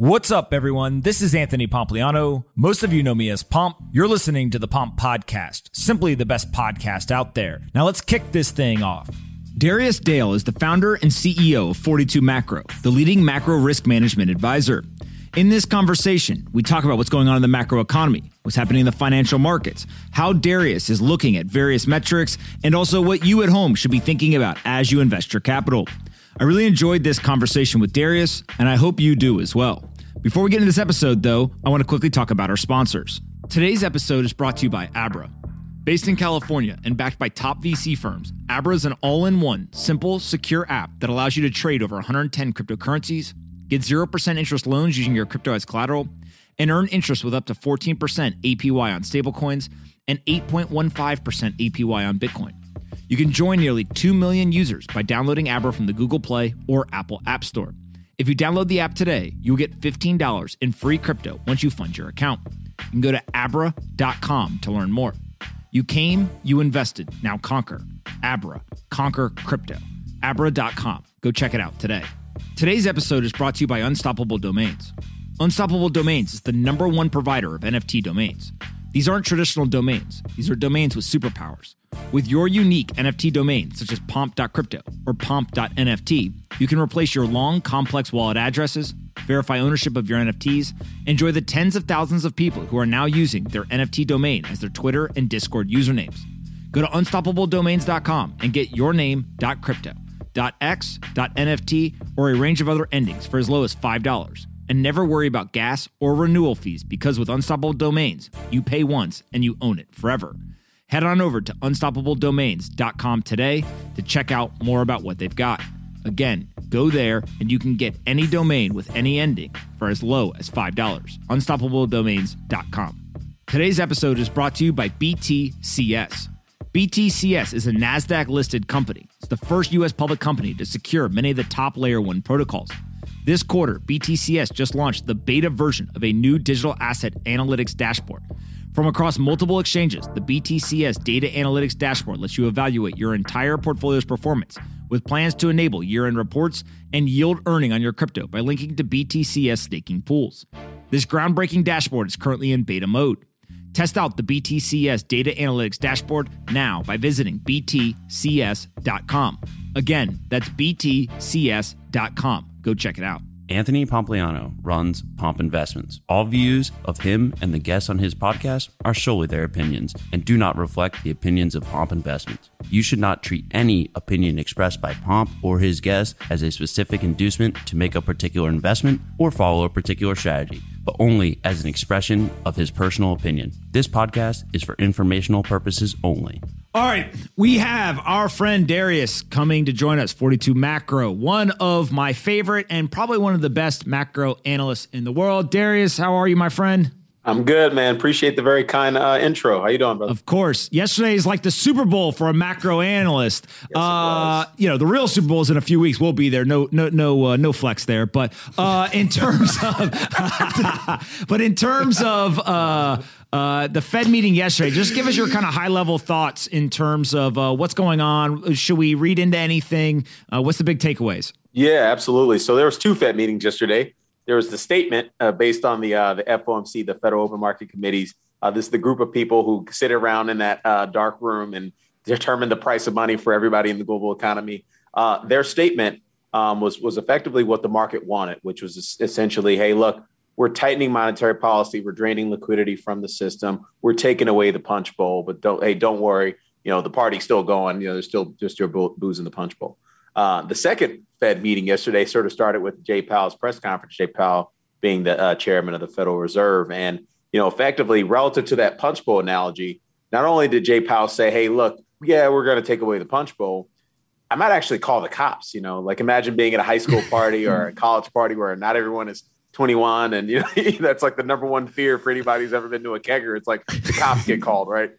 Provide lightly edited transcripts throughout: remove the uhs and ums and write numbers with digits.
What's up, everyone? This is Anthony Pompliano. Most of you know me as Pomp. You're listening to the Pomp Podcast, simply the best podcast out there. Now let's kick this thing off. Darius Dale is the founder and CEO of 42 Macro, the leading macro risk management advisor. In this conversation, we talk about what's going on in the macro economy, what's happening in the financial markets, how Darius is looking at various metrics, and also what you at home should be thinking about as you invest your capital. I really enjoyed this conversation with Darius, and I hope you do as well. Before we get into this episode, though, I want to quickly talk about our sponsors. Today's episode is brought to you by Abra. Based in California and backed by top VC firms, Abra is an all-in-one, simple, secure app that allows you to trade over 110 cryptocurrencies, get 0% interest loans using your crypto as collateral, and earn interest with up to 14% APY on stablecoins and 8.15% APY on Bitcoin. You can join nearly 2 million users by downloading Abra from the Google Play or Apple App Store. If you download the app today, you'll get $15 in free crypto once you fund your account. You can go to Abra.com to learn more. You came, you invested, now conquer. Abra, conquer crypto. Abra.com. Go check it out today. Today's episode is brought to you by Unstoppable Domains. Unstoppable Domains is the number one provider of NFT domains. These aren't traditional domains. These are domains with superpowers. With your unique NFT domain, such as pomp.crypto or pomp.nft, you can replace your long, complex wallet addresses, verify ownership of your NFTs, enjoy the tens of thousands of people who are now using their NFT domain as their Twitter and Discord usernames. Go to unstoppabledomains.com and get your name, .crypto, .x, .nft, or a range of other endings for as low as $5. And never worry about gas or renewal fees, because with Unstoppable Domains, you pay once and you own it forever. Head on over to unstoppabledomains.com today to check out more about what they've got. Again, go there and you can get any domain with any ending for as low as $5. unstoppabledomains.com. Today's episode is brought to you by BTCS. BTCS is a NASDAQ-listed company. It's the first U.S. public company to secure many of the top Layer 1 protocols. This quarter, BTCS just launched the beta version of a new digital asset analytics dashboard. From across multiple exchanges, the BTCS Data Analytics Dashboard lets you evaluate your entire portfolio's performance, with plans to enable year-end reports and yield earning on your crypto by linking to BTCS staking pools. This groundbreaking dashboard is currently in beta mode. Test out the BTCS Data Analytics Dashboard now by visiting btcs.com. Again, that's btcs.com. Go check it out. Anthony Pompliano runs Pomp Investments. All views of him and the guests on his podcast are solely their opinions and do not reflect the opinions of Pomp Investments. You should not treat any opinion expressed by Pomp or his guests as a specific inducement to make a particular investment or follow a particular strategy, but only as an expression of his personal opinion. This podcast is for informational purposes only. All right, we have our friend Darius coming to join us, 42 Macro, one of my favorite and probably one of the best macro analysts in the world. Darius, how are you, my friend? I'm good, man. Appreciate the very kind intro. How you doing, brother? Of course. Yesterday is like the Super Bowl for a macro analyst. Yes, you know, the real Super Bowl is in a few weeks. We'll be there. No flex there. But in terms of the Fed meeting yesterday, just give us your kind of high-level thoughts in terms of what's going on. Should we read into anything? What's the big takeaways? Yeah, absolutely. So there was two Fed meetings yesterday. There was the statement based on the FOMC, the Federal Open Market Committees. This is the group of people who sit around in that dark room and determine the price of money for everybody in the global economy. Their statement was effectively what the market wanted, which was essentially, hey, look, we're tightening monetary policy. We're draining liquidity from the system. We're taking away the punch bowl, but don't worry. You know, the party's still going. You know, there's still just your booze in the punch bowl. The second Fed meeting yesterday sort of started with Jay Powell's press conference, Jay Powell being the chairman of the Federal Reserve. And, you know, effectively relative to that punch bowl analogy, not only did Jay Powell say, hey, look, yeah, we're going to take away the punch bowl. I might actually call the cops, you know, like imagine being at a high school party or a college party where not everyone is 21, and you know, that's like the number one fear for anybody who's ever been to a kegger. It's like the cops get called, right?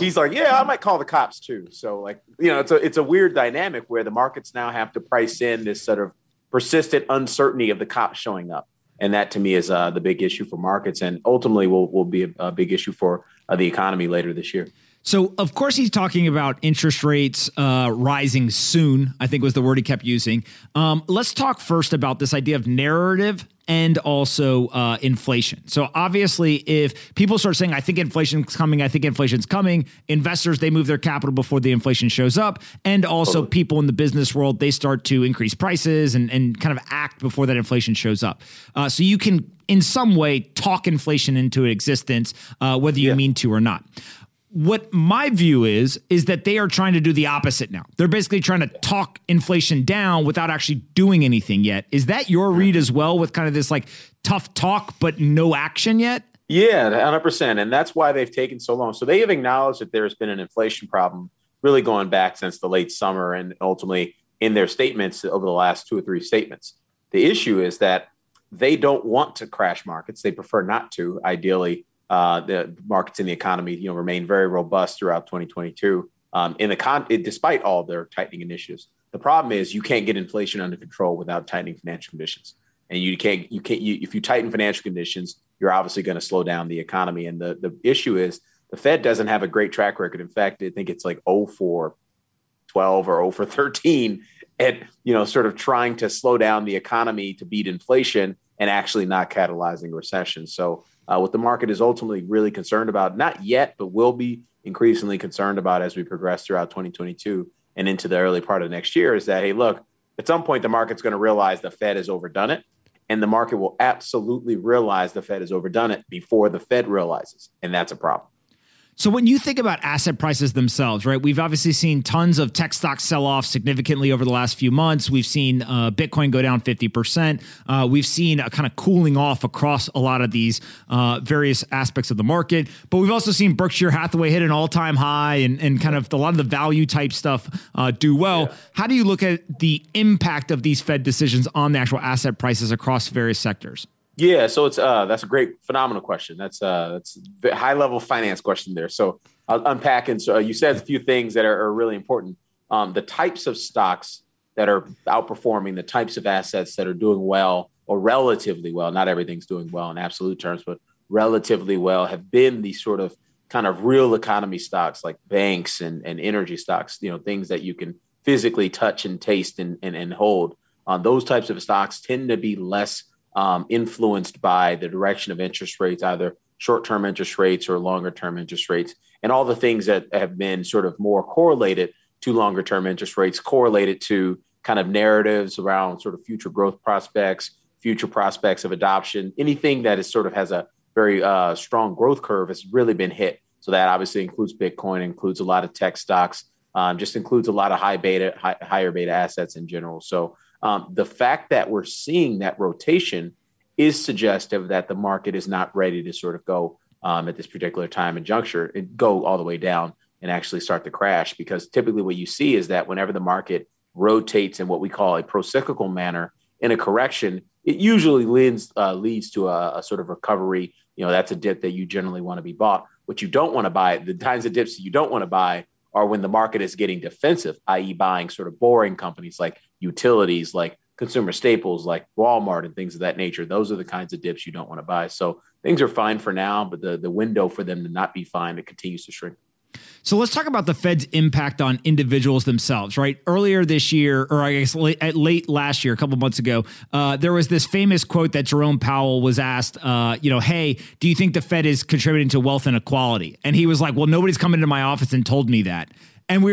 He's like, yeah, I might call the cops too. So like, you know, it's a weird dynamic where the markets now have to price in this sort of persistent uncertainty of the cops showing up, and that to me is the big issue for markets, and ultimately will be a big issue for the economy later this year. So, of course, he's talking about interest rates rising soon, I think was the word he kept using. Let's talk first about this idea of narrative and also inflation. So obviously, if people start saying, I think inflation's coming, investors, they move their capital before the inflation shows up. And also people in the business world, they start to increase prices and kind of act before that inflation shows up. So you can, in some way, talk inflation into existence, whether you mean to or not. What my view is that they are trying to do the opposite now. They're basically trying to talk inflation down without actually doing anything yet. Is that your read as well, with kind of this like tough talk, but no action yet? Yeah, 100%. And that's why they've taken so long. So they have acknowledged that there's been an inflation problem really going back since the late summer, and ultimately in their statements over the last two or three statements. The issue is that they don't want to crash markets. They prefer not to, ideally. The markets in the economy, you know, remain very robust throughout 2022 despite all their tightening initiatives. The problem is you can't get inflation under control without tightening financial conditions. And you can't, if you tighten financial conditions, you're obviously going to slow down the economy. And the issue is the Fed doesn't have a great track record. In fact, I think it's like 0-for-12 or 0-for-13 at, you know, sort of trying to slow down the economy to beat inflation and actually not catalyzing recession. So what the market is ultimately really concerned about, not yet, but will be increasingly concerned about as we progress throughout 2022 and into the early part of next year, is that, hey, look, at some point, the market's going to realize the Fed has overdone it, and the market will absolutely realize the Fed has overdone it before the Fed realizes. And that's a problem. So when you think about asset prices themselves, right, we've obviously seen tons of tech stocks sell off significantly over the last few months. We've seen Bitcoin go down 50%. We've seen a kind of cooling off across a lot of these various aspects of the market. But we've also seen Berkshire Hathaway hit an all-time high and kind of a lot of the value type stuff do well. Yeah. How do you look at the impact of these Fed decisions on the actual asset prices across various sectors? Yeah, so it's that's a great, phenomenal question. That's a high level finance question there. So I'll unpack. And so you said a few things that are really important. The types of stocks that are outperforming, the types of assets that are doing well or relatively well, not everything's doing well in absolute terms, but relatively well, have been these sort of kind of real economy stocks like banks and energy stocks, you know, things that you can physically touch and taste and hold. Those types of stocks tend to be less influenced by the direction of interest rates, either short-term interest rates or longer-term interest rates, and all the things that have been sort of more correlated to longer-term interest rates, correlated to kind of narratives around sort of future prospects of adoption. Anything that is sort of has a very strong growth curve has really been hit. So that obviously includes Bitcoin, includes a lot of tech stocks, just includes a lot of higher beta assets in general. So the fact that we're seeing that rotation is suggestive that the market is not ready to sort of go at this particular time and juncture and go all the way down and actually start to crash. Because typically what you see is that whenever the market rotates in what we call a pro-cyclical manner in a correction, it usually leads to a sort of recovery. You know, that's a dip that you generally want to be bought. What you don't want to buy, the kinds of dips that you don't want to buy, are when the market is getting defensive, i.e. buying sort of boring companies like utilities, like consumer staples, like Walmart and things of that nature. Those are the kinds of dips you don't want to buy. So things are fine for now, but the window for them to not be fine, it continues to shrink. So let's talk about the Fed's impact on individuals themselves, right? Earlier this year, or I guess late last year, a couple months ago, there was this famous quote that Jerome Powell was asked, hey, do you think the Fed is contributing to wealth inequality? And he was like, well, nobody's come into my office and told me that. And we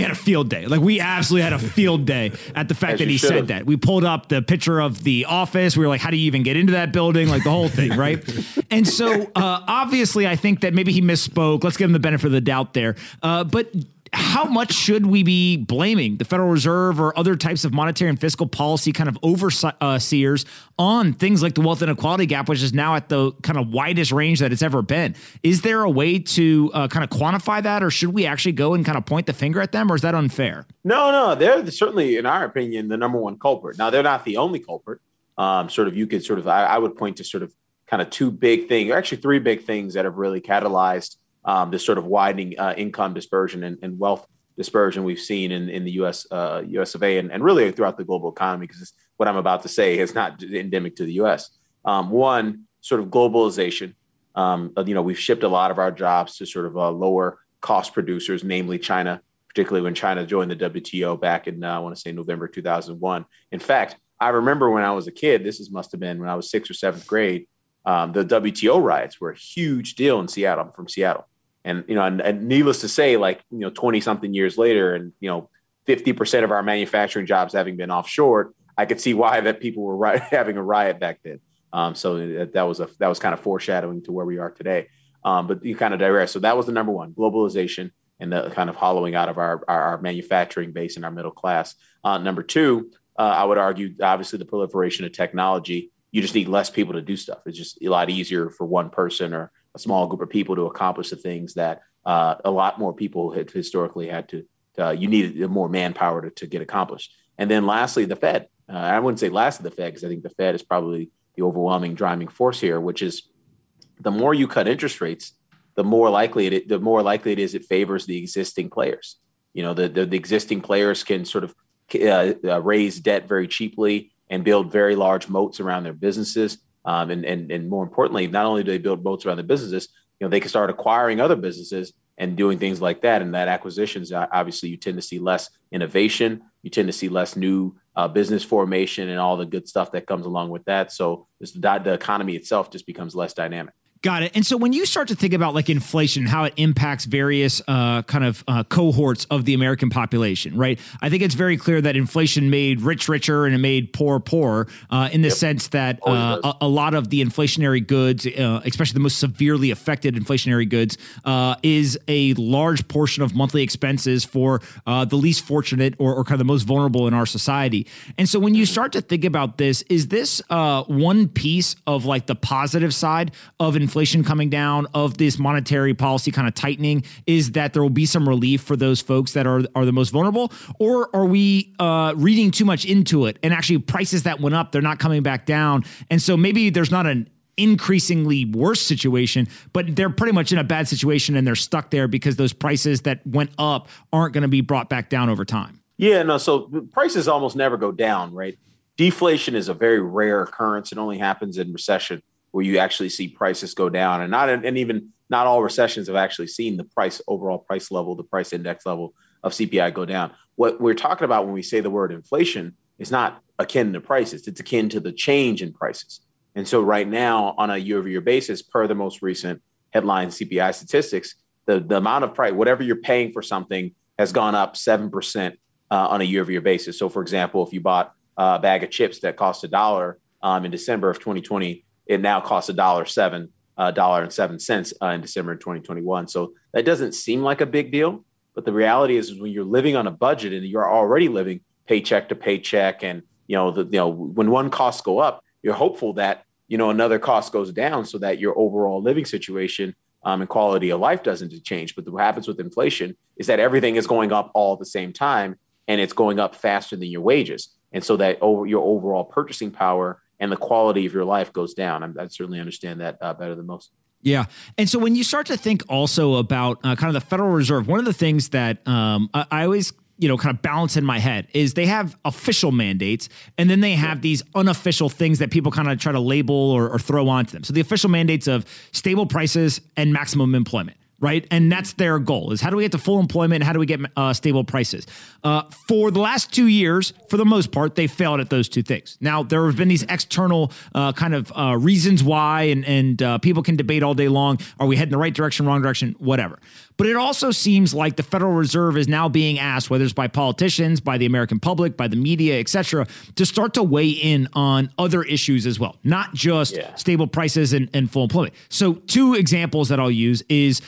had a field day. Like, we absolutely had a field day at the fact that he said that. We pulled up the picture of the office. We were like, how do you even get into that building? Like, the whole thing, right? And so obviously I think that maybe he misspoke. Let's give him the benefit of the doubt there. But how much should we be blaming the Federal Reserve or other types of monetary and fiscal policy kind of overseers on things like the wealth inequality gap, which is now at the kind of widest range that it's ever been? Is there a way to kind of quantify that, or should we actually go and kind of point the finger at them, or is that unfair? No, they're certainly, in our opinion, the number one culprit. Now, they're not the only culprit. I would point to sort of kind of two big things, or actually three big things that have really catalyzed this sort of widening income dispersion and wealth dispersion we've seen in the U.S. of A. and really throughout the global economy, because what I'm about to say is not endemic to the U.S. One, sort of globalization. We've shipped a lot of our jobs to sort of lower cost producers, namely China, particularly when China joined the WTO back in, November 2001. In fact, I remember when I was a kid, this is, must've been when I was 6th or 7th grade, the WTO riots were a huge deal in Seattle. I'm from Seattle. And, you know, and needless to say, like, you know, 20 something years later and, you know, 50% of our manufacturing jobs having been offshore, I could see why that people were having a riot back then. So that was kind of foreshadowing to where we are today. But you kind of digress. So that was the number one, globalization and the kind of hollowing out of our manufacturing base and our middle class. Number two, I would argue, obviously, the proliferation of technology. You just need less people to do stuff. It's just a lot easier for one person or a small group of people to accomplish the things that a lot more people had historically had to. You needed more manpower to get accomplished. And then lastly, the Fed. I wouldn't say last of the Fed, because I think the Fed is probably the overwhelming driving force here, which is the more you cut interest rates, the more likely it is it favors the existing players. You know, the existing players can sort of raise debt very cheaply and build very large moats around their businesses. And more importantly, not only do they build moats around the businesses, you know, they can start acquiring other businesses and doing things like that. And that acquisitions, obviously, you tend to see less innovation. You tend to see less new business formation and all the good stuff that comes along with that. So the economy itself just becomes less dynamic. Got it. And so when you start to think about like inflation, how it impacts various kind of cohorts of the American population, right? I think it's very clear that inflation made rich richer and it made poor poorer in the sense that a lot of the inflationary goods, especially the most severely affected inflationary goods, is a large portion of monthly expenses for the least fortunate or kind of the most vulnerable in our society. And so when you start to think about this, is this one piece of like the positive side of inflation coming down, of this monetary policy kind of tightening, is that there will be some relief for those folks that are the most vulnerable? Or are we reading too much into it? And actually prices that went up, they're not coming back down. And so maybe there's not an increasingly worse situation, but they're pretty much in a bad situation and they're stuck there because those prices that went up aren't going to be brought back down over time. Yeah, no. So prices almost never go down, right? Deflation is a very rare occurrence. It only happens in recession, where you actually see prices go down, and not all recessions have actually seen the the price index level of CPI go down. What we're talking about when we say the word inflation is not akin to prices. It's akin to the change in prices. And so right now on a year-over-year basis, per the most recent headline CPI statistics, the amount of price, whatever you're paying for something, has gone up 7% on a year-over-year basis. So for example, if you bought a bag of chips that cost $1 in December of 2020, it now costs $1.07 in December 2021. So that doesn't seem like a big deal, but the reality is when you're living on a budget and you're already living paycheck to paycheck, and when one cost go up, you're hopeful that another cost goes down so that your overall living situation and quality of life doesn't change. But what happens with inflation is that everything is going up all at the same time, and it's going up faster than your wages, and so that your overall purchasing power and the quality of your life goes down. I certainly understand that better than most. Yeah. And so when you start to think also about kind of the Federal Reserve, one of the things that I always kind of balance in my head is they have official mandates, and then they have these unofficial things that people kind of try to label or throw onto them. So the official mandates of stable prices and maximum employment. Right. And that's their goal, is how do we get to full employment? How do we get stable prices? For the last 2 years, for the most part, they failed at those two things. Now, there have been these external kind of reasons why, and people can debate all day long. Are we heading the right direction, wrong direction, whatever. But it also seems like the Federal Reserve is now being asked, whether it's by politicians, by the American public, by the media, et cetera, to start to weigh in on other issues as well, not just stable prices and full employment. So two examples that I'll use is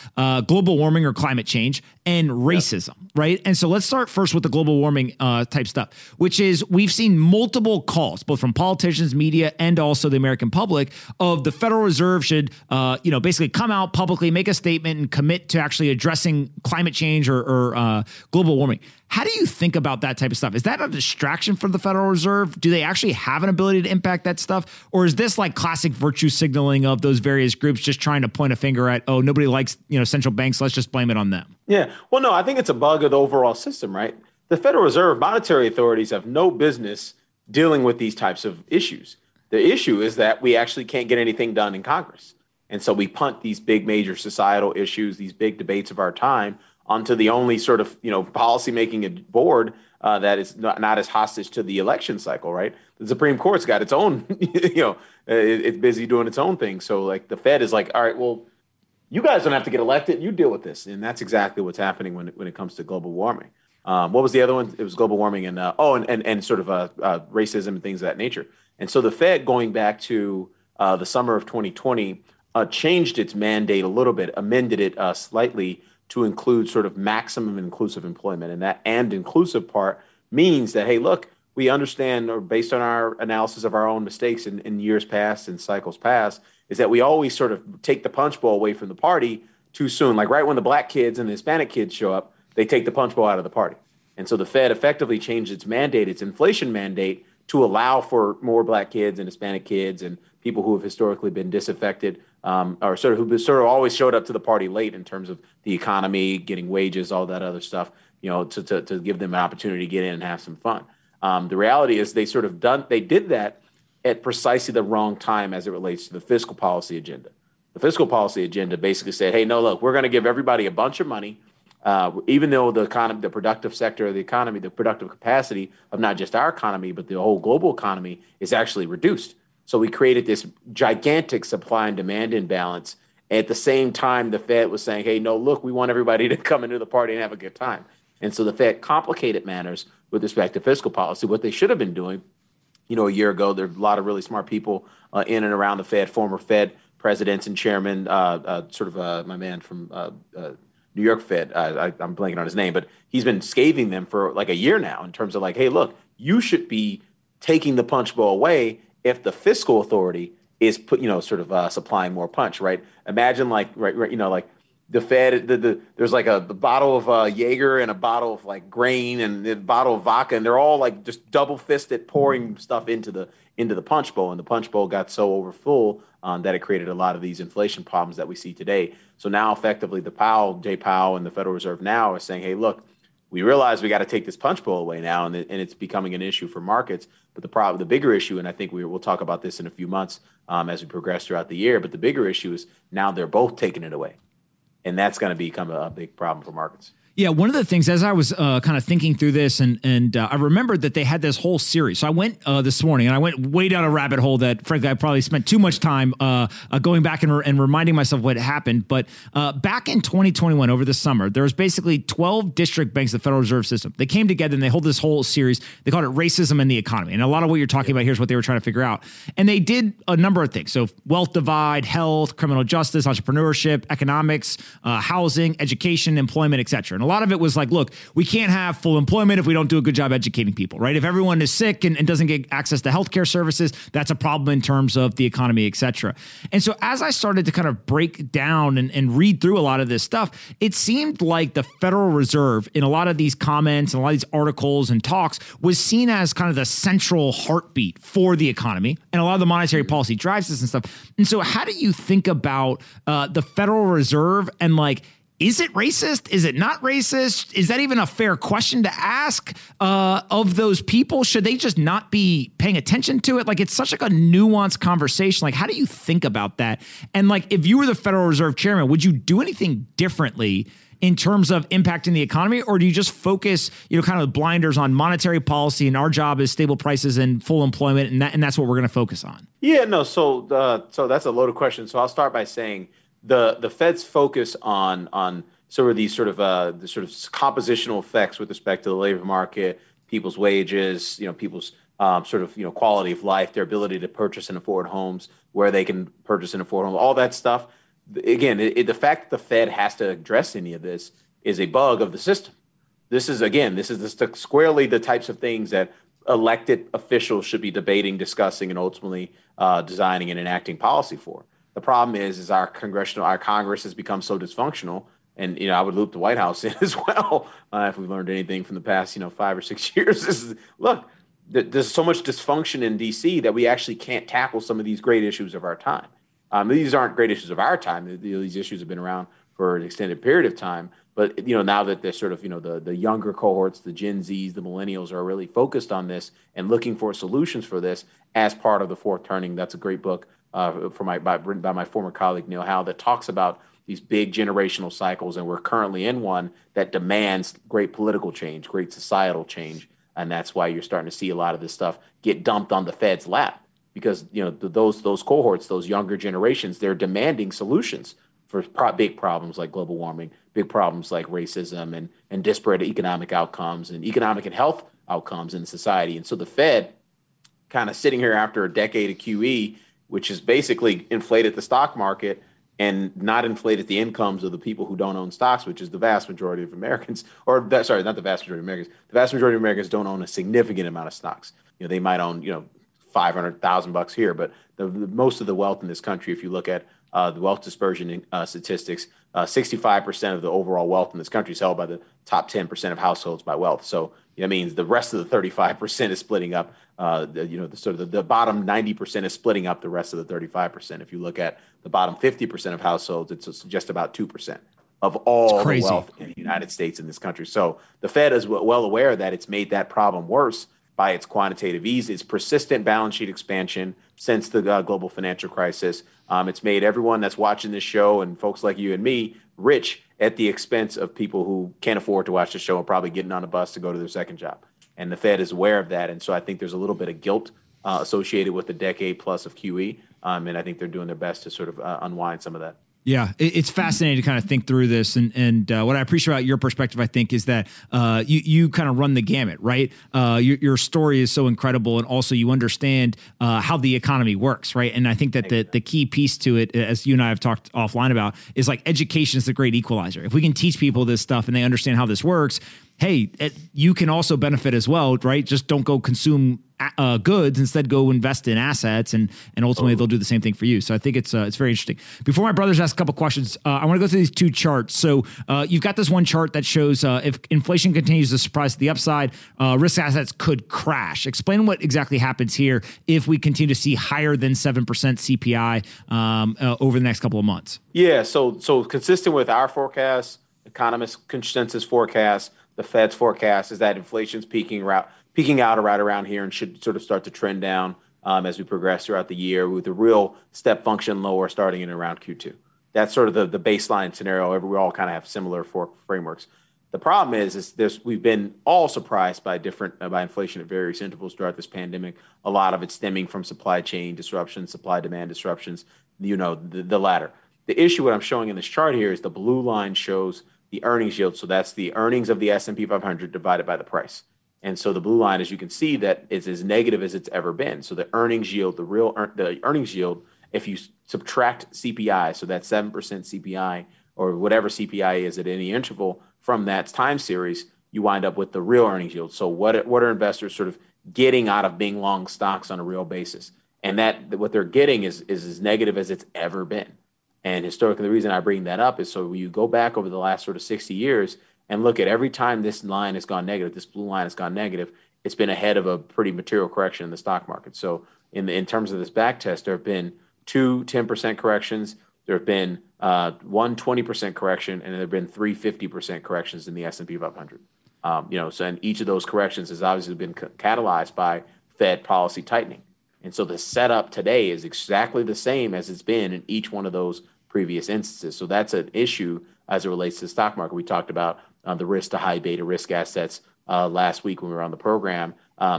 global warming or climate change and racism, right? And so let's start first with the global warming type stuff, which is we've seen multiple calls, both from politicians, media, and also the American public, of the Federal Reserve should, basically come out publicly, make a statement, and commit to actually addressing climate change or global warming. How do you think about that type of stuff? Is that a distraction for the Federal Reserve? Do they actually have an ability to impact that stuff? Or is this like classic virtue signaling of those various groups just trying to point a finger at, oh, nobody likes, central banks, let's just blame it on them? Yeah. Well, no, I think it's a bug of the overall system, right? The Federal Reserve, monetary authorities have no business dealing with these types of issues. The issue is that we actually can't get anything done in Congress. And so we punt these big major societal issues, these big debates of our time, onto the only sort of policymaking board that is not as hostage to the election cycle, right? The Supreme Court's got its own, it's busy doing its own thing. So like the Fed is like, all right, well, you guys don't have to get elected. You deal with this. And that's exactly what's happening when it comes to global warming. What was the other one? It was global warming and racism and things of that nature. And so the Fed, going back to the summer of 2020, changed its mandate a little bit, amended it slightly to include sort of maximum inclusive employment. And that and inclusive part means that, hey, look, we understand, or based on our analysis of our own mistakes in years past and cycles past, is that we always sort of take the punch bowl away from the party too soon. Like right when the black kids and the Hispanic kids show up, they take the punch bowl out of the party. And so the Fed effectively changed its mandate, its inflation mandate, to allow for more black kids and Hispanic kids and people who have historically been disaffected or sort of who sort of always showed up to the party late in terms of the economy, getting wages, all that other stuff, to give them an opportunity to get in and have some fun. The reality is they did that at precisely the wrong time as it relates to the fiscal policy agenda. The fiscal policy agenda basically said, hey, no, look, we're going to give everybody a bunch of money, even though the economy, the productive sector of the economy, the productive capacity of not just our economy, but the whole global economy is actually reduced. So we created this gigantic supply and demand imbalance. At the same time, the Fed was saying, hey, no, look, we want everybody to come into the party and have a good time. And so the Fed complicated matters with respect to fiscal policy. What they should have been doing, a year ago, there are a lot of really smart people in and around the Fed, former Fed presidents and chairmen, my man from New York Fed, I'm blanking on his name, but he's been scathing them for like a year now in terms of like, hey, look, you should be taking the punch bowl away if the fiscal authority is supplying more punch, right? Imagine the Fed, there's like a bottle of Jaeger and a bottle of like grain and a bottle of vodka, and they're all like just double fisted pouring stuff into the punch bowl, and the punch bowl got so overfull that it created a lot of these inflation problems that we see today. So now effectively, Jay Powell and the Federal Reserve now are saying, hey, look, we realize we got to take this punch bowl away now, and it's becoming an issue for markets. But the bigger issue, and I think we'll talk about this in a few months as we progress throughout the year, but the bigger issue is now they're both taking it away. And that's going to become a big problem for markets. Yeah, one of the things as I was kind of thinking through this, and I remembered that they had this whole series. So I went this morning, and I went way down a rabbit hole that, frankly, I probably spent too much time going back and reminding myself what happened. But back in 2021, over the summer, there was basically 12 district banks of the Federal Reserve System. They came together, and they hold this whole series. They called it Racism and the Economy. And a lot of what you're talking about here is what they were trying to figure out. And they did a number of things. So wealth divide, health, criminal justice, entrepreneurship, economics, housing, education, employment, et cetera. And a lot of it was like, look, we can't have full employment if we don't do a good job educating people, right? If everyone is sick and doesn't get access to healthcare services, that's a problem in terms of the economy, et cetera. And so as I started to kind of break down and read through a lot of this stuff, it seemed like the Federal Reserve in a lot of these comments and a lot of these articles and talks was seen as kind of the central heartbeat for the economy. And a lot of the monetary policy drives this and stuff. And so how do you think about the Federal Reserve and like, is it racist? Is it not racist? Is that even a fair question to ask of those people? Should they just not be paying attention to it? Like, it's such like a nuanced conversation. Like, how do you think about that? And like, if you were the Federal Reserve Chairman, would you do anything differently in terms of impacting the economy? Or do you just focus, kind of blinders on monetary policy and our job is stable prices and full employment and that's what we're going to focus on? Yeah, no. So that's a loaded question. So I'll start by saying, the Fed's focus on sort of these sort of the sort of compositional effects with respect to the labor market, people's wages, people's quality of life, their ability to purchase and afford homes, where they can purchase and afford homes, all that stuff. Again, the fact that the Fed has to address any of this is a bug of the system. This is squarely the types of things that elected officials should be debating, discussing, and ultimately designing and enacting policy for. The problem is our Congress has become so dysfunctional, and I would loop the White House in as well. If we've learned anything from the past, 5 or 6 years, there's so much dysfunction in D.C. that we actually can't tackle some of these great issues of our time. These aren't great issues of our time; these issues have been around for an extended period of time. But now that they're sort of the younger cohorts, the Gen Zs, the millennials are really focused on this and looking for solutions for this as part of the Fourth Turning. That's a great book. Written by my former colleague Neil Howe, that talks about these big generational cycles, and we're currently in one that demands great political change, great societal change, And that's why you're starting to see a lot of this stuff get dumped on the Fed's lap, because, you know, those cohorts, those younger generations, they're demanding solutions for big problems like global warming, big problems like racism and disparate economic outcomes and economic and health outcomes in society. And so the Fed kind of sitting here after a decade of QE, which has basically inflated the stock market and not inflated the incomes of the people who don't own stocks, which is the vast majority of Americans, the vast majority of Americans don't own a significant amount of stocks. You know, they might own, you know, $500,000 here, but most of the wealth in this country, if you look at the wealth dispersion statistics, 65% of the overall wealth in this country is held by the top 10% of households by wealth. So that means the rest of the 35% is splitting up. The bottom 90% is splitting up the rest of the 35%. If you look at the bottom 50% of households, it's just about 2% of all the wealth in the United States in this country. So the Fed is well aware that it's made that problem worse by its quantitative ease, its persistent balance sheet expansion since the global financial crisis. It's made everyone that's watching this show and folks like you and me rich at the expense of people who can't afford to watch the show and probably getting on a bus to go to their second job. And the Fed is aware of that. And so I think there's a little bit of guilt associated with the decade plus of QE. And I think they're doing their best to sort of unwind some of that. Yeah, it's fascinating to kind of think through this. And what I appreciate about your perspective, I think, is that you kind of run the gamut, right? Your story is so incredible. And also you understand how the economy works, right? And I think that the key piece to it, as you and I have talked offline about, is like education is the great equalizer. If we can teach people this stuff and they understand how this works, hey, you can also benefit as well, right? Just don't go consume goods, instead go invest in assets, and ultimately they'll do the same thing for you. So I think it's very interesting. Before my brothers ask a couple questions, I want to go through these two charts. So you've got this one chart that shows if inflation continues to surprise to the upside, risk assets could crash. Explain what exactly happens here if we continue to see higher than 7% CPI over the next couple of months. Yeah, so consistent with our forecast, economists' consensus forecast, the Fed's forecast is that inflation's peaking out right around here and should sort of start to trend down as we progress throughout the year, with a real step function lower starting in around Q2. That's sort of the baseline scenario. We all kind of have similar frameworks. The problem is we've been all surprised by by inflation at various intervals throughout this pandemic. A lot of it stemming from supply chain disruptions, supply demand disruptions, you know, the latter. The issue what I'm showing in this chart here is the blue line shows the earnings yield. So that's the earnings of the S&P 500 divided by the price. And so the blue line, as you can see, that is as negative as it's ever been. So the earnings yield, the earnings yield, if you subtract CPI, so that 7% CPI or whatever CPI is at any interval from that time series, you wind up with the real earnings yield. So what are investors sort of getting out of being long stocks on a real basis? And that what they're getting is as negative as it's ever been. And historically, the reason I bring that up is so when you go back over the last sort of 60 years and look at every time this line has gone negative, this blue line has gone negative, it's been ahead of a pretty material correction in the stock market. So in terms of this back test, there have been two 10% corrections, there have been one 20% correction, and there have been three 50% corrections in the S&P 500. And each of those corrections has obviously been catalyzed by Fed policy tightening. And so the setup today is exactly the same as it's been in each one of those previous instances. So that's an issue as it relates to the stock market. We talked about the risk to high beta risk assets last week when we were on the program.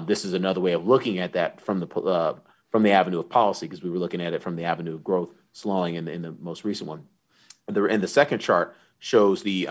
This is another way of looking at that from the avenue of policy, because we were looking at it from the avenue of growth slowing in the most recent one. And the second chart shows the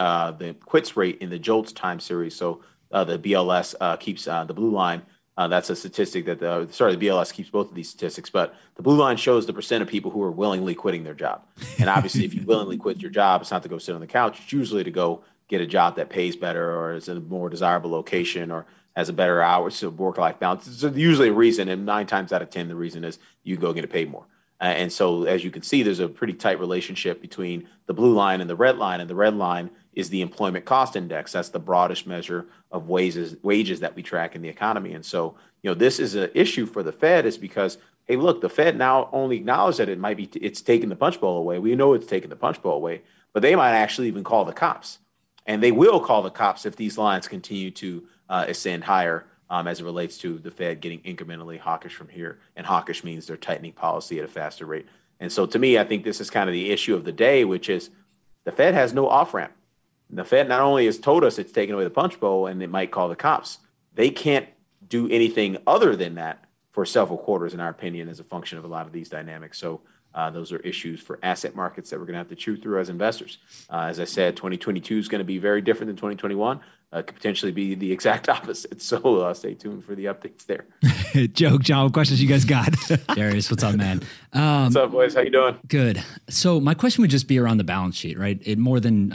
quits rate in the JOLTS time series. So the BLS keeps the blue line. That's a statistic that the BLS keeps both of these statistics, but the blue line shows the percent of people who are willingly quitting their job. And obviously, if you willingly quit your job, it's not to go sit on the couch. It's usually to go get a job that pays better or is in a more desirable location or has a better hours, so work-life balance. It's usually a reason, and 9 times out of 10, the reason is you go get paid more. And so as you can see, there's a pretty tight relationship between the blue line and the red line. And the red line is the employment cost index. That's the broadest measure of wages that we track in the economy. And so, you know, this is an issue for the Fed is because, hey, look, the Fed now only acknowledges that it's taking the punch bowl away. We know it's taking the punch bowl away, but they might actually even call the cops. And they will call the cops if these lines continue to ascend higher. As it relates to the Fed getting incrementally hawkish from here. And hawkish means they're tightening policy at a faster rate. And so to me, I think this is kind of the issue of the day, which is the Fed has no off-ramp. The Fed not only has told us it's taking away the punch bowl and it might call the cops, they can't do anything other than that for several quarters, in our opinion, as a function of a lot of these dynamics. So those are issues for asset markets that we're going to have to chew through as investors. As I said, 2022 is going to be very different than 2021. Could potentially be the exact opposite. So stay tuned for the updates there. Joke, John, what questions you guys got? Darius, what's up, man? What's up, boys? How you doing? Good. So my question would just be around the balance sheet, right? It more than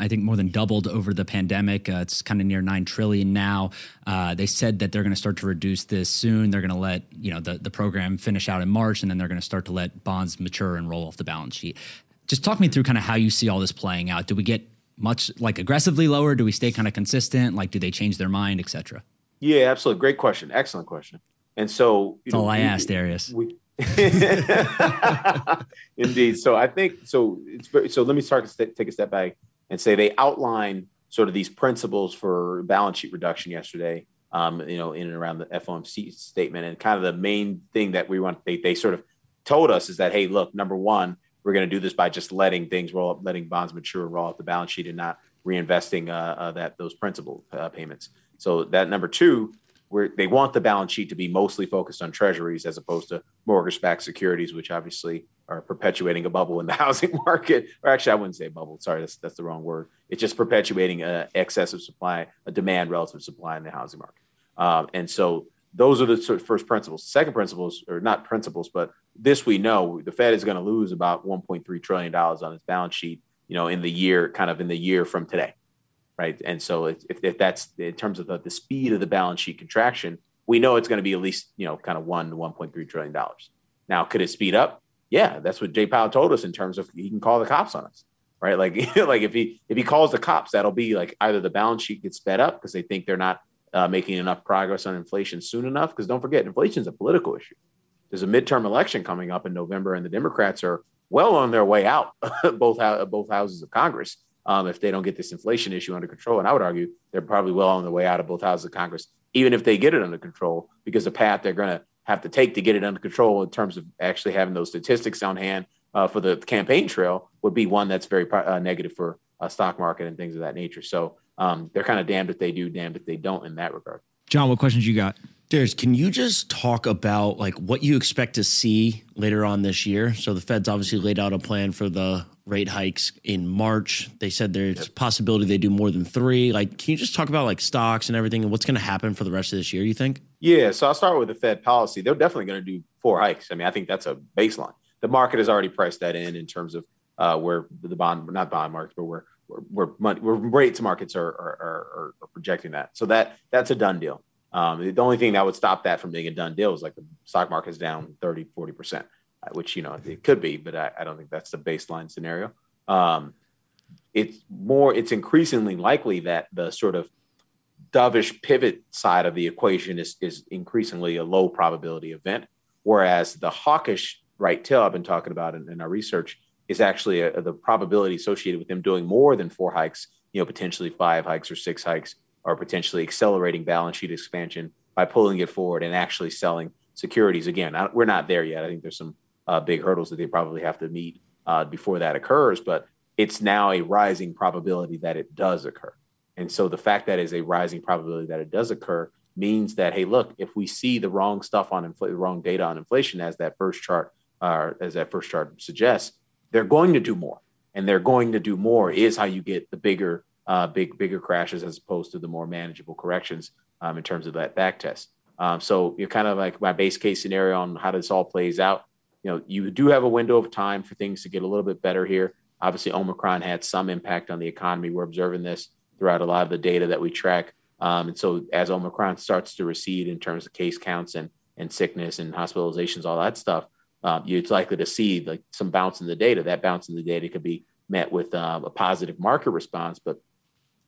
doubled over the pandemic. It's kind of near $9 trillion now. They said that they're going to start to reduce this soon. They're going to let the program finish out in March, and then they're going to start to let bonds mature and roll off the balance sheet. Just talk me through kind of how you see all this playing out. Do we get much like aggressively lower? Do we stay kind of consistent? Like, do they change their mind, et cetera? Yeah, absolutely. Great question. Excellent question. And so, that's all I asked, Darius. Indeed. So I think, so let me start to take a step back and say they outline sort of these principles for balance sheet reduction yesterday, in and around the FOMC statement. And kind of the main thing that they sort of told us is that, hey, look, number one, we're going to do this by just letting things roll up, letting bonds mature and roll up the balance sheet and not reinvesting those principal payments. So that number two, they want the balance sheet to be mostly focused on treasuries as opposed to mortgage-backed securities, which obviously are perpetuating a bubble in the housing market. Or actually, I wouldn't say bubble. Sorry, that's the wrong word. It's just perpetuating excessive supply, a demand relative supply in the housing market. And so those are the sort of first principles. Second principles, or not principles, but this we know, the Fed is going to lose about $1.3 trillion on its balance sheet, in the year from today, right? And so if that's in terms of the speed of the balance sheet contraction, we know it's going to be at least, $1 to $1.3 trillion. Now, could it speed up? Yeah, that's what Jay Powell told us in terms of he can call the cops on us, right? Like, if he calls the cops, that'll be like either the balance sheet gets sped up because they think they're not making enough progress on inflation soon enough, because don't forget, inflation is a political issue. There's a midterm election coming up in November, and the Democrats are well on their way out, both houses of Congress, if they don't get this inflation issue under control. And I would argue they're probably well on their way out of both houses of Congress, even if they get it under control, because the path they're going to have to take to get it under control in terms of actually having those statistics on hand for the campaign trail would be one that's very negative for stock market and things of that nature. So they're kind of damned if they do, damned if they don't in that regard. John, what questions you got? Darius, can you just talk about like what you expect to see later on this year? So the Fed's obviously laid out a plan for the rate hikes in March. They said there's a possibility they do more than three. Like, can you just talk about like stocks and everything and what's going to happen for the rest of this year, you think? Yeah. So I'll start with the Fed policy. They're definitely going to do 4 hikes. I mean, I think that's a baseline. The market has already priced that in terms of where the where rates markets are projecting that. So that's a done deal. The only thing that would stop that from being a done deal is like the stock market is down 30-40%, which, it could be, but I don't think that's the baseline scenario. It's increasingly likely that the sort of dovish pivot side of the equation is increasingly a low probability event, whereas the hawkish right tail I've been talking about in our research is actually the probability associated with them doing more than 4 hikes, potentially 5 hikes or 6 hikes, or potentially accelerating balance sheet expansion by pulling it forward and actually selling securities. Again, we're not there yet. I think there's some big hurdles that they probably have to meet before that occurs, but it's now a rising probability that it does occur. And so the fact that is a rising probability that it does occur means that, hey, look, if we see the wrong stuff on the wrong data on inflation, as that first chart suggests, they're going to do more, and they're going to do more is how you get the bigger crashes as opposed to the more manageable corrections in terms of that back test. So you're kind of like my base case scenario on how this all plays out. You do have a window of time for things to get a little bit better here. Obviously, Omicron had some impact on the economy. We're observing this throughout a lot of the data that we track. And so as Omicron starts to recede in terms of case counts and sickness and hospitalizations, all that stuff, it's likely to see like some bounce in the data. That bounce in the data could be met with a positive market response. But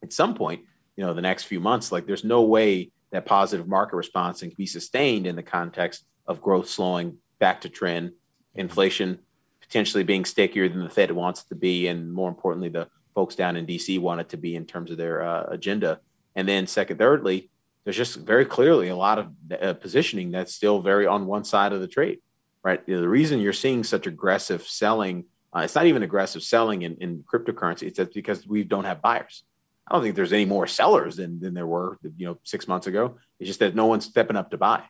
at some point, the next few months, like there's no way that positive market response can be sustained in the context of growth slowing back to trend, inflation potentially being stickier than the Fed wants it to be, and more importantly, the folks down in D.C. want it to be in terms of their agenda. And then thirdly, there's just very clearly a lot of positioning that's still very on one side of the trade. Right. The reason you're seeing such aggressive selling, it's not even aggressive selling in cryptocurrency. It's because we don't have buyers. I don't think there's any more sellers than there were, 6 months ago. It's just that no one's stepping up to buy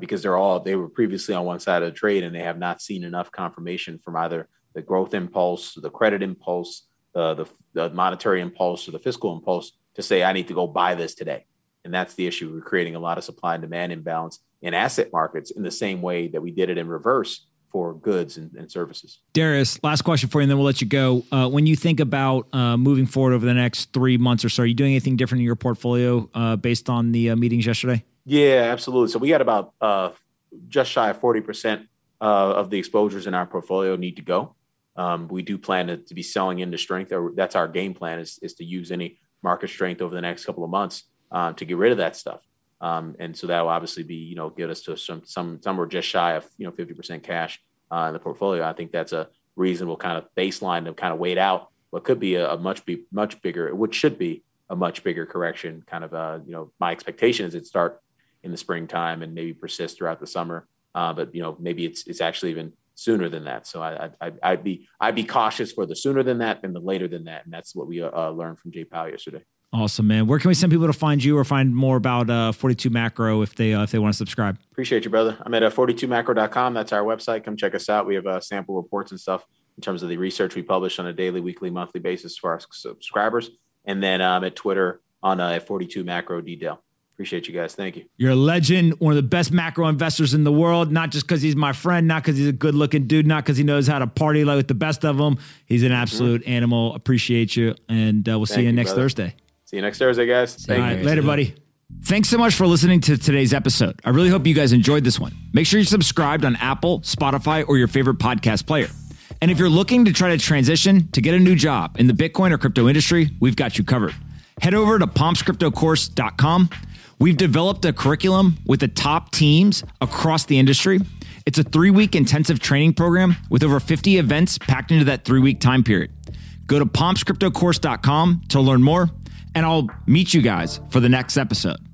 because they were previously on one side of the trade, and they have not seen enough confirmation from either the growth impulse, the credit impulse, the monetary impulse, or the fiscal impulse to say, I need to go buy this today. And that's the issue. We're creating a lot of supply and demand imbalance in asset markets in the same way that we did it in reverse for goods and services. Darius, last question for you, and then we'll let you go. When you think about moving forward over the next 3 months or so, are you doing anything different in your portfolio based on the meetings yesterday? Yeah, absolutely. So we got about just shy of 40% of the exposures in our portfolio need to go. We do plan to be selling into strength. Or that's our game plan, is to use any market strength over the next couple of months to get rid of that stuff. And so that will obviously be, get us to some are just shy of, 50% cash in the portfolio. I think that's a reasonable kind of baseline to kind of wait out what could be a much bigger correction. Kind of, my expectation is it start in the springtime and maybe persist throughout the summer. But, maybe it's actually even sooner than that. So I'd be cautious for the sooner than that than the later than that. And that's what we learned from Jay Powell yesterday. Awesome, man. Where can we send people to find you or find more about 42 Macro if they want to subscribe? Appreciate you, brother. I'm at 42macro.com. That's our website. Come check us out. We have sample reports and stuff in terms of the research we publish on a daily, weekly, monthly basis for our subscribers. And then I'm at Twitter on at 42 Macro Detail. Appreciate you guys. Thank you. You're a legend. One of the best macro investors in the world, not just because he's my friend, not because he's a good looking dude, not because he knows how to party like with the best of them. He's an absolute animal. Appreciate you. And we'll see you next Thursday. See you next Thursday, guys. All right, later, buddy. Thanks so much for listening to today's episode. I really hope you guys enjoyed this one. Make sure you're subscribed on Apple, Spotify, or your favorite podcast player. And if you're looking to try to transition to get a new job in the Bitcoin or crypto industry, we've got you covered. Head over to PompsCryptoCourse.com. We've developed a curriculum with the top teams across the industry. It's a 3-week intensive training program with over 50 events packed into that 3-week time period. Go to PompsCryptoCourse.com to learn more. And I'll meet you guys for the next episode.